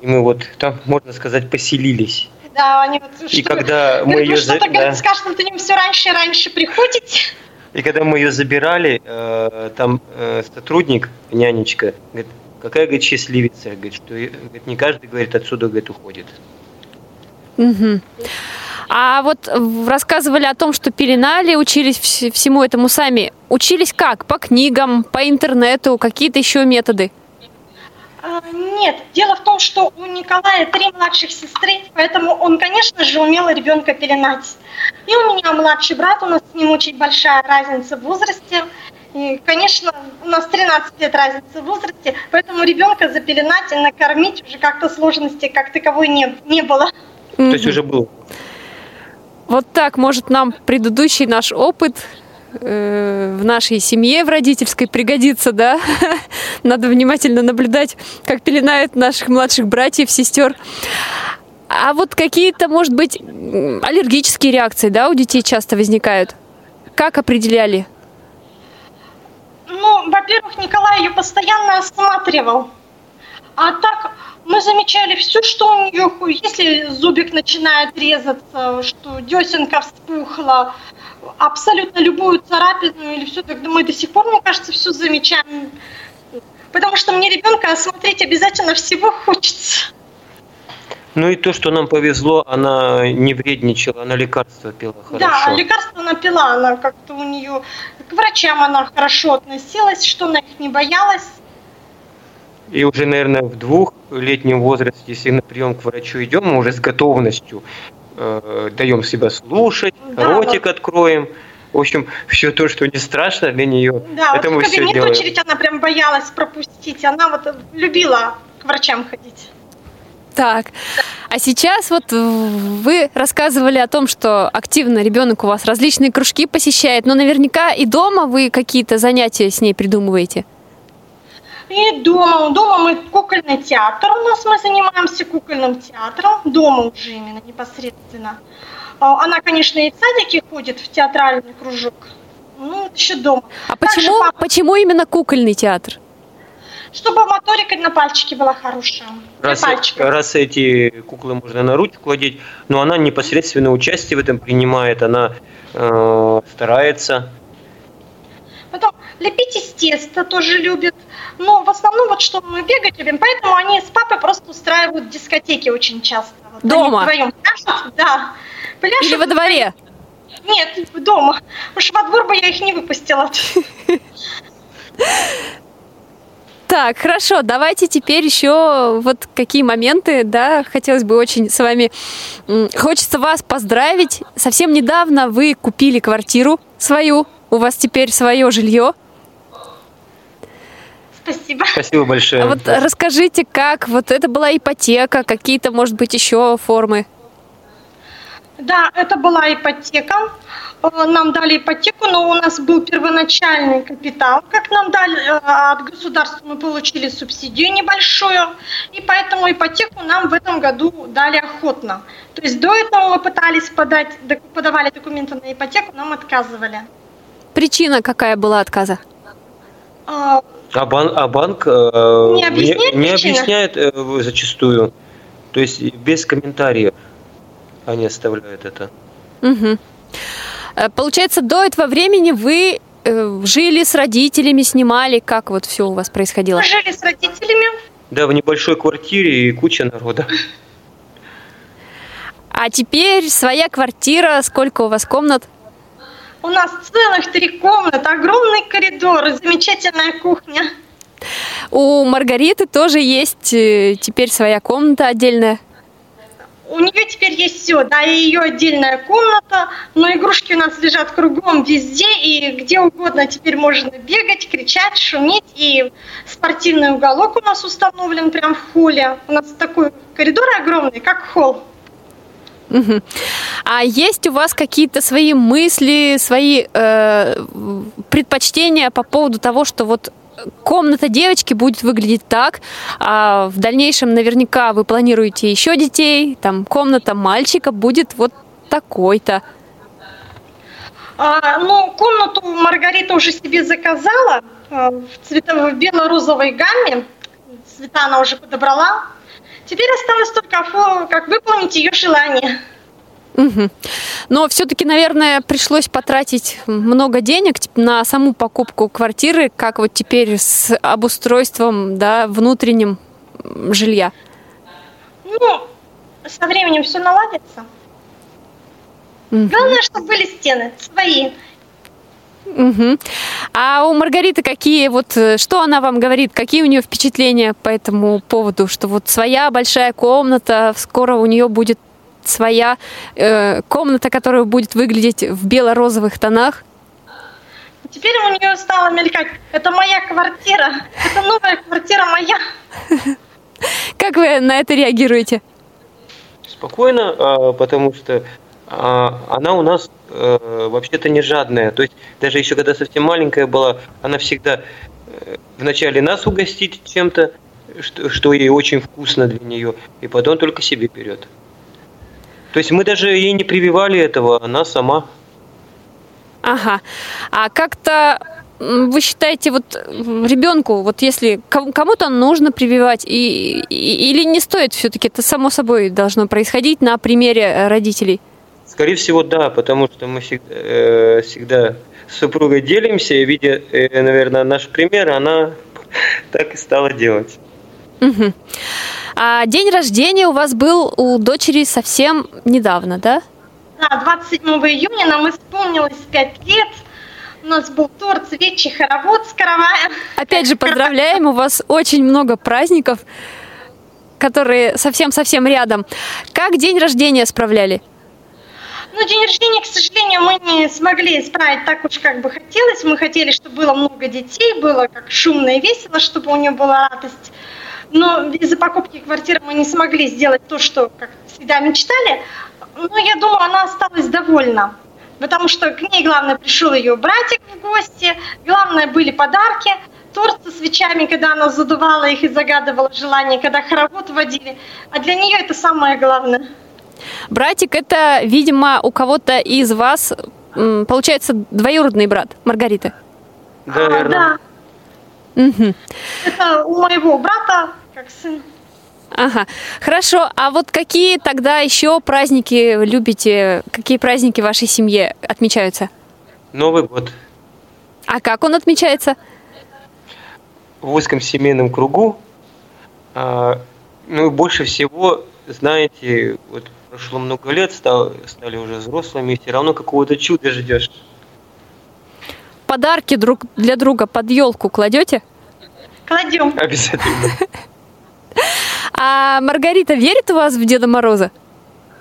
и мы вот там, можно сказать, поселились. Да, они вот... И когда мы ее... Что-то, говорит, скажешь, что они все раньше и раньше приходите. И когда мы ее забирали, там сотрудник, нянечка, говорит, какая, говорит, счастливица, говорит, что говорит, не каждый, говорит, отсюда, говорит, уходит. Угу. А вот рассказывали о том, что пеленали, учились всему этому сами. Учились как? По книгам, по интернету, какие-то еще методы? Нет, дело в том, что у Николая 3 младших сестры, поэтому он, конечно же, умел ребенка пеленать. И у меня младший брат, у нас с ним очень большая разница в возрасте. И, конечно, у нас 13 лет разница в возрасте, поэтому ребенка запеленать и накормить уже как-то сложности как таковой не было. Mm-hmm. То есть уже было. Вот так, может, нам предыдущий наш опыт в нашей семье, в родительской, пригодится, да? Надо внимательно наблюдать, как пеленают наших младших братьев, сестер. А вот какие-то, может быть, аллергические реакции, да, у детей часто возникают? Как определяли? Ну, во-первых, Николай ее постоянно осматривал. А так мы замечали все, что у нее, если зубик начинает резаться, что десенка вспухла, абсолютно любую царапину или все, так мы до сих пор, мне кажется, все замечаем. Потому что мне ребенка осмотреть обязательно всего хочется. Ну и то, что нам повезло, она не вредничала, она лекарства пила хорошо. Да, лекарства она пила, она как-то у нее к врачам она хорошо относилась, что она их не боялась. И уже, наверное, в 2-летнем возрасте, если на прием к врачу идем, мы уже с готовностью даем себя слушать, да, ротик вот откроем. В общем, все то, что не страшно для нее. Да, это вот мы в кабинет все очередь она прям боялась пропустить. Она вот любила к врачам ходить. Так, а сейчас вот вы рассказывали о том, что активно ребенок у вас различные кружки посещает, но наверняка и дома вы какие-то занятия с ней придумываете. И дома мы кукольный театр, у нас мы занимаемся кукольным театром, дома уже именно непосредственно. Она, конечно, и в садике ходит, в театральный кружок, ну, еще дома. А почему именно кукольный театр? Чтобы моторика на пальчике была хорошая. Раз эти куклы можно на ручку одеть, но она непосредственно участие в этом принимает, она старается. Потом лепить из теста тоже любит. Но в основном вот что мы бегать любим, поэтому они с папой просто устраивают дискотеки очень часто. Вот дома? Они вдвоем пляшут, да. Пляшут. Или во дворе? Нет, дома. Уж во двор бы я их не выпустила. Так, хорошо, давайте теперь еще вот какие моменты, да, хотелось бы очень с вами, хочется вас поздравить. Совсем недавно вы купили квартиру свою, у вас теперь свое жилье. Спасибо. Спасибо большое. А вот расскажите, как, вот это была ипотека, какие-то, может быть, еще формы? Да, это была ипотека. Нам дали ипотеку, но у нас был первоначальный капитал, как нам дали от государства, мы получили субсидию небольшую, и поэтому ипотеку нам в этом году дали охотно. То есть до этого мы пытались подавали документы на ипотеку, нам отказывали. Причина какая была отказа? А банк не объясняет зачастую, то есть без комментариев они оставляют это. Угу. Получается, до этого времени вы жили с родителями, снимали, как вот все у вас происходило? Мы жили с родителями. Да, в небольшой квартире и куча народа. А теперь своя квартира, сколько у вас комнат? У нас целых 3 комнаты, огромный коридор, замечательная кухня. У Маргариты тоже есть теперь своя комната отдельная? У нее теперь есть все, да, и ее отдельная комната, но игрушки у нас лежат кругом везде, и где угодно теперь можно бегать, кричать, шуметь, и спортивный уголок у нас установлен прямо в холле. У нас такой коридор огромный, как холл. Угу. А есть у вас какие-то свои мысли, свои предпочтения по поводу того, что вот комната девочки будет выглядеть так, а в дальнейшем наверняка вы планируете еще детей, там комната мальчика будет вот такой-то? Ну, комнату Маргарита уже себе заказала в бело-розовой гамме. Цвета она уже подобрала. Теперь осталось только, как выполнить ее желание. Угу. Но все-таки, наверное, пришлось потратить много денег на саму покупку квартиры, как вот теперь с обустройством, да, внутренним жилья. Ну, со временем все наладится. Угу. Главное, чтобы были стены свои. Угу. А у Маргариты какие, вот что она вам говорит, какие у нее впечатления по этому поводу, что вот своя большая комната, скоро у нее будет своя комната, которая будет выглядеть в бело-розовых тонах? Теперь у нее стало мелькать: это моя квартира, это новая квартира моя. Как вы на это реагируете? Спокойно, потому что она у нас вообще-то не жадная. То есть даже еще когда совсем маленькая была, она всегда вначале нас угостит чем-то, что ей очень вкусно для нее, и потом только себе берет. То есть мы даже ей не прививали этого, она сама. Ага. А как-то вы считаете, вот ребенку, вот если кому-то нужно прививать, или не стоит все-таки, это само собой должно происходить на примере родителей? Скорее всего, да, потому что мы всегда с супругой делимся, и, видя, наверное, наш пример, она так и стала делать. Угу. А день рождения у вас был у дочери совсем недавно, да? Да, 27 июня нам исполнилось 5 лет. У нас был торт, свечи, хоровод с караваем. Опять же, поздравляем, у вас очень много праздников, которые совсем-совсем рядом. Как день рождения справляли? Ну, день рождения, к сожалению, мы не смогли исправить так уж, как бы хотелось. Мы хотели, чтобы было много детей, было как шумно и весело, чтобы у нее была радость. Но из-за покупки квартиры мы не смогли сделать то, что, как всегда, мечтали. Но я думаю, она осталась довольна. Потому что к ней, главное, пришел ее братик в гости. Главное, были подарки. Торт со свечами, когда она задувала их и загадывала желания, когда хоровод водили. А для нее это самое главное. Братик — это, видимо, у кого-то из вас, получается, двоюродный брат Маргариты. Да, верно. Да. Угу. Это у моего брата, как сын. Ага, хорошо. А вот какие тогда еще праздники любите? Какие праздники в вашей семье отмечаются? Новый год. А как он отмечается? В узком семейном кругу. Ну и больше всего, знаете, вот прошло много лет, стали уже взрослыми, и все равно какого-то чуда ждешь. Подарки друг для друга под елку кладете? Кладем. Обязательно. А Маргарита верит у вас в Деда Мороза?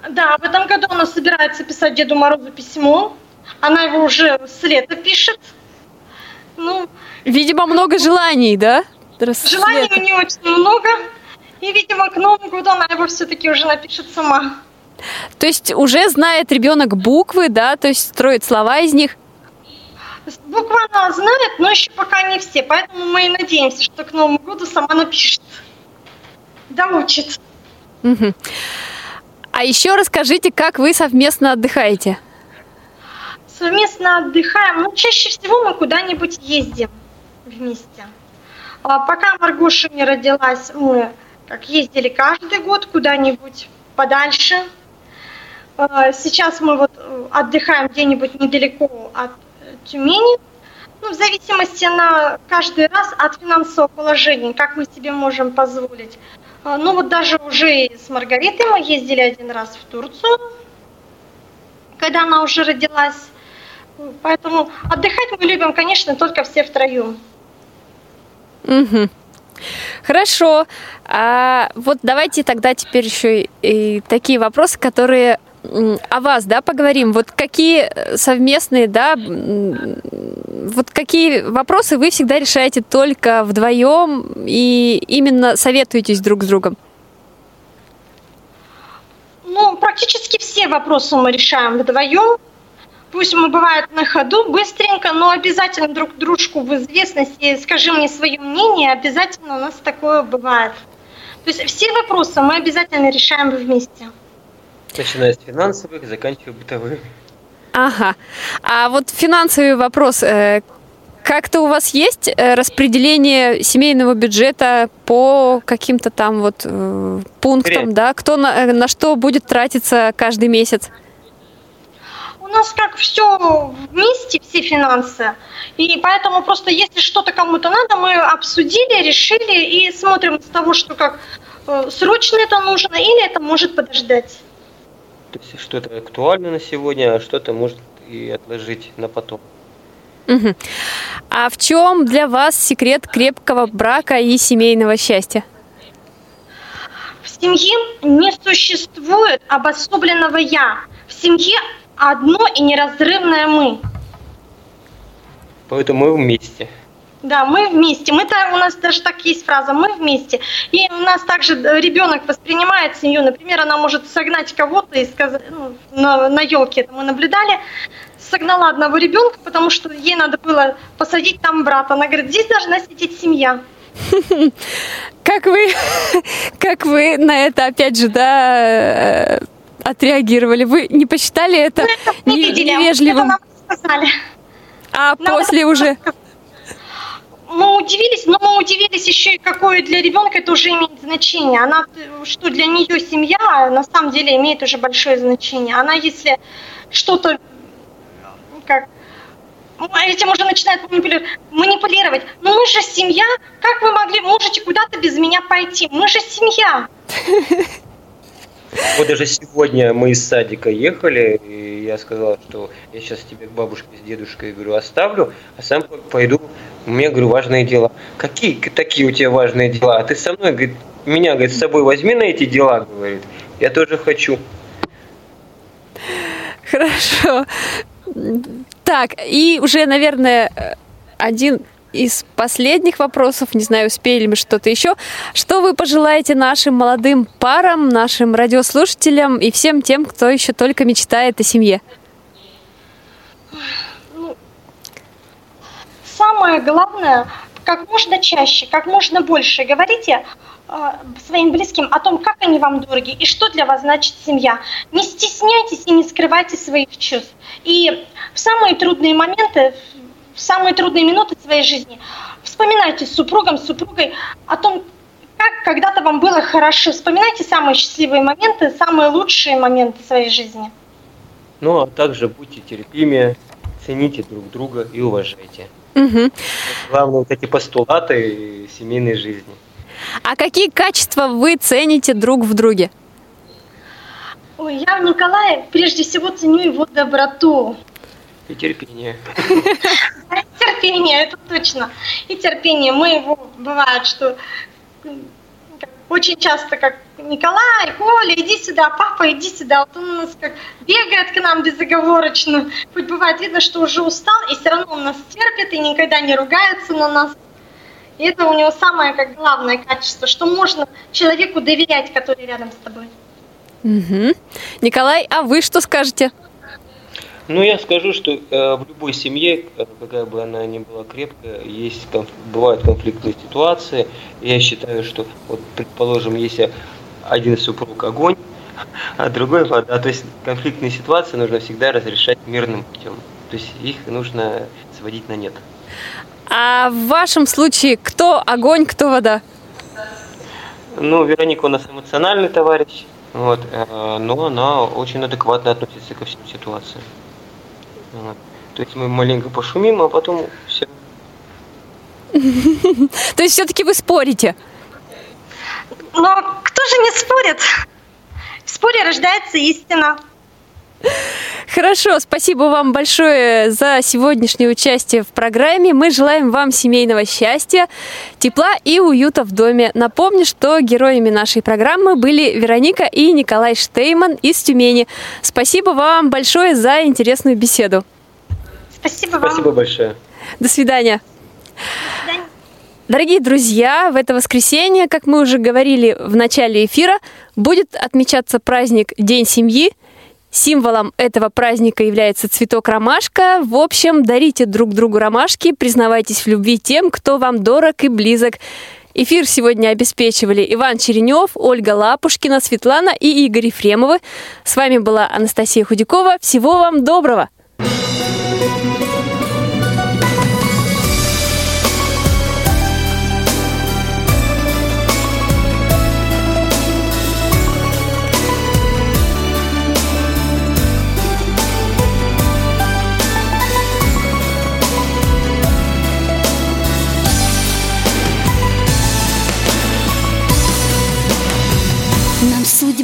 Да, в этом году она собирается писать Деду Морозу письмо. Она его уже с лета пишет. Ну, видимо, много желаний, да? Желаний у нее очень много. И, видимо, к Новому году она его все-таки уже напишет сама. То есть уже знает ребенок буквы, да? То есть строит слова из них? Буквы она знает, но еще пока не все. Поэтому мы и надеемся, что к Новому году сама напишет. Доучит. Угу. А еще расскажите, как вы совместно отдыхаете? Совместно отдыхаем. Ну, чаще всего мы куда-нибудь ездим вместе. Пока Маргоша не родилась, мы ездили каждый год куда-нибудь подальше. Сейчас мы отдыхаем где-нибудь недалеко от Тюмени. Ну, в зависимости на каждый раз от финансового положения, как мы себе можем позволить. Ну вот даже уже с Маргаритой мы ездили один раз в Турцию, когда она уже родилась. Поэтому отдыхать мы любим, конечно, только все втроем. Угу. Хорошо. А вот давайте тогда теперь еще и такие вопросы, которые о вас, да, поговорим. Вот какие совместные, да, вот какие вопросы вы всегда решаете только вдвоем и именно советуетесь друг с другом? Ну, практически все вопросы мы решаем вдвоем. Пусть мы бывает на ходу, быстренько, но обязательно друг дружку в известности скажи мне свое мнение, обязательно у нас такое бывает. То есть все вопросы мы обязательно решаем вместе. Начиная с финансовых, заканчивая бытовыми. Ага. А вот финансовый вопрос. Как-то у вас есть распределение семейного бюджета по каким-то там вот пунктам, да? Кто на что будет тратиться каждый месяц? У нас как все вместе, все финансы, и поэтому просто если что-то кому-то надо, мы обсудили, решили и смотрим с того, что как срочно это нужно или это может подождать. То есть что-то актуально на сегодня, а что-то может и отложить на потом. Угу. А в чем для вас секрет крепкого брака и семейного счастья? В семье не существует обособленного «я». В семье одно и неразрывное «мы». Поэтому мы вместе. Да, мы вместе. У нас даже так есть фраза «мы вместе». И у нас также ребенок воспринимает семью. Например, она может согнать кого-то и сказать, на елке это мы наблюдали, согнала одного ребенка, потому что ей надо было посадить там брата. Она говорит, здесь должна сидеть семья. Как вы на это, опять же, да, отреагировали? Вы не посчитали это невежливым? Это нам сказали. А после уже... Мы удивились, но мы удивились еще и какое для ребенка это уже имеет значение. Она, что для нее семья, на самом деле имеет уже большое значение. Она, если что-то, как, этим уже начинает манипулировать. Но мы же семья, как вы можете куда-то без меня пойти? Мы же семья. Вот даже сегодня мы из садика ехали, и я сказал, что я сейчас тебе к бабушке с дедушкой, говорю, оставлю, а сам пойду, у меня, говорю, важные дела. Какие такие у тебя важные дела? А ты со мной, говорит, меня, говорит, с собой возьми на эти дела, говорит, я тоже хочу. Хорошо. Так, и уже, наверное, один из последних вопросов, не знаю, успели ли мы что-то еще. Что вы пожелаете нашим молодым парам, нашим радиослушателям и всем тем, кто еще только мечтает о семье? Самое главное, как можно чаще, как можно больше говорите своим близким о том, как они вам дороги и что для вас значит семья. Не стесняйтесь и не скрывайте своих чувств. И в самые трудные моменты, в самые трудные минуты своей жизни вспоминайте с супругом, с супругой о том, как когда-то вам было хорошо. Вспоминайте самые счастливые моменты, самые лучшие моменты своей жизни. Ну, а также будьте терпимее, цените друг друга и уважайте. Угу. Главное, вот эти постулаты семейной жизни. А какие качества вы цените друг в друге? Ой, я в Николае прежде всего ценю его доброту. И терпение. Терпение, это точно. И терпение. Мы его, бывает, что очень часто, как Николай, Коля, иди сюда, папа, иди сюда. Вот он у нас как бегает к нам безоговорочно. Хоть бывает видно, что уже устал, и все равно он нас терпит, и никогда не ругается на нас. И это у него самое как главное качество, что можно человеку доверять, который рядом с тобой. Угу. Николай, а вы что скажете? Ну, я скажу, что в любой семье, какая бы она ни была крепкая, бывают конфликтные ситуации. Я считаю, что, вот, предположим, если один супруг огонь, а другой вода. То есть конфликтные ситуации нужно всегда разрешать мирным путем. То есть их нужно сводить на нет. А в вашем случае кто огонь, кто вода? Ну, Вероника у нас эмоциональный товарищ, вот, но она очень адекватно относится ко всем ситуациям. Вот. То есть мы маленько пошумим, а потом все. То есть все-таки вы спорите? Но кто же не спорит? В споре рождается истина. Хорошо, спасибо вам большое за сегодняшнее участие в программе. Мы желаем вам семейного счастья, тепла и уюта в доме. Напомню, что героями нашей программы были Вероника и Николай Штейман из Тюмени. Спасибо вам большое за интересную беседу. Спасибо вам. Спасибо большое. До свидания. До свидания. Дорогие друзья, в это воскресенье, как мы уже говорили в начале эфира, будет отмечаться праздник День семьи. Символом этого праздника является цветок ромашка. В общем, дарите друг другу ромашки, признавайтесь в любви тем, кто вам дорог и близок. Эфир сегодня обеспечивали Иван Черенев, Ольга Лапушкина, Светлана и Игорь Ефремовы. С вами была Анастасия Худякова. Всего вам доброго!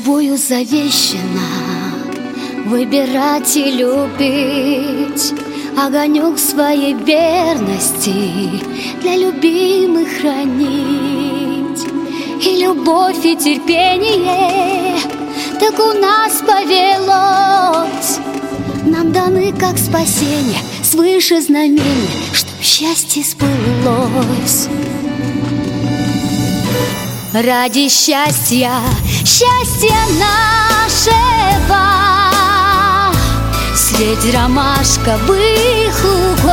судьбою завещана выбирать и любить огонек своей верности для любимых хранить. И любовь, и терпение так у нас повелось. Нам даны как спасение свыше знамения, чтоб счастье сбылось. Ради счастья, счастья нашего, среди ромашковых лугов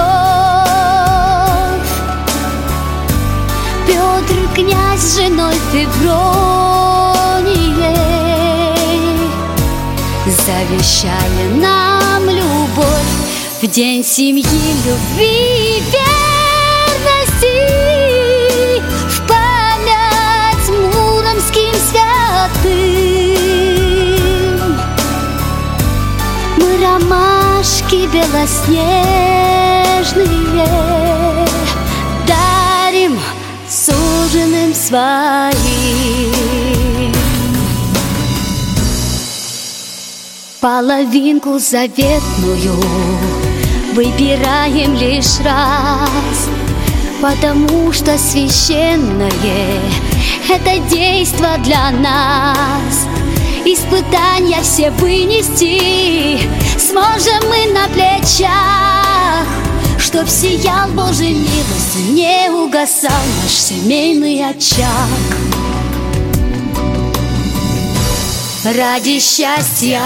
Петр, князь с женой Февронией, завещали нам любовь в день семьи, любви, верности. Мы ромашки белоснежные дарим суженым своим. Половинку заветную выбираем лишь раз, потому что священное это действо для нас. Испытания все вынести сможем мы на плечах, чтоб сиял Божьей милостью, не угасал наш семейный очаг. Ради счастья,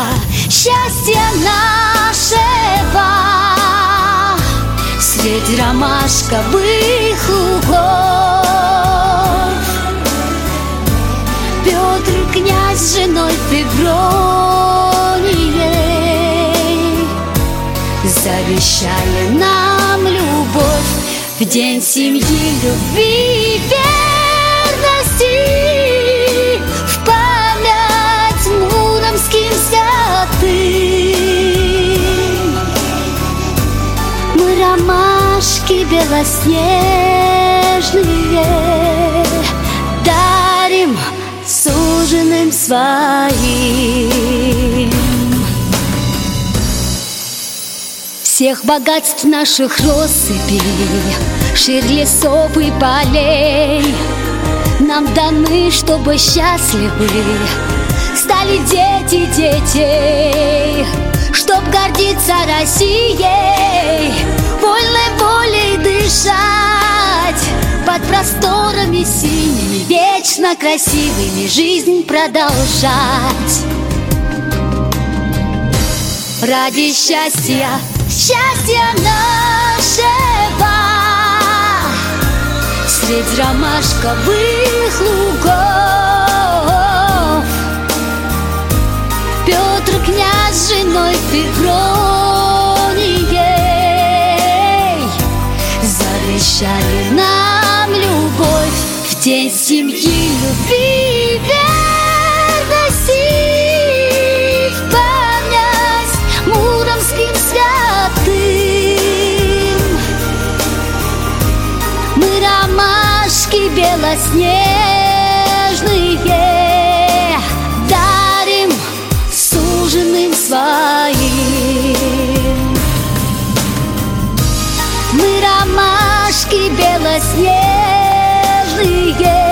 счастья нашего, среди ромашковых лугов Петр, князь с женой Февронией, завещали нам любовь в день семьи, любви, верности, в память муромским святым. Мы ромашки белоснежные дарим суженым своим. Всех богатств наших россыпи, ширь лесов и полей нам даны, чтобы счастливы стали дети детей, чтоб гордиться Россией, вольной волей дышать под просторами синими, вечно красивыми жизнь продолжать. Ради счастья, счастья нашего, средь ромашковых лугов Петр, князь с женой Февронией, завещали нам любовь в день семьи, любви, верности, в память муромским святым. Мы ромашки белоснежные дарим суженым своим. Мы ромашки белоснежные. Yeah.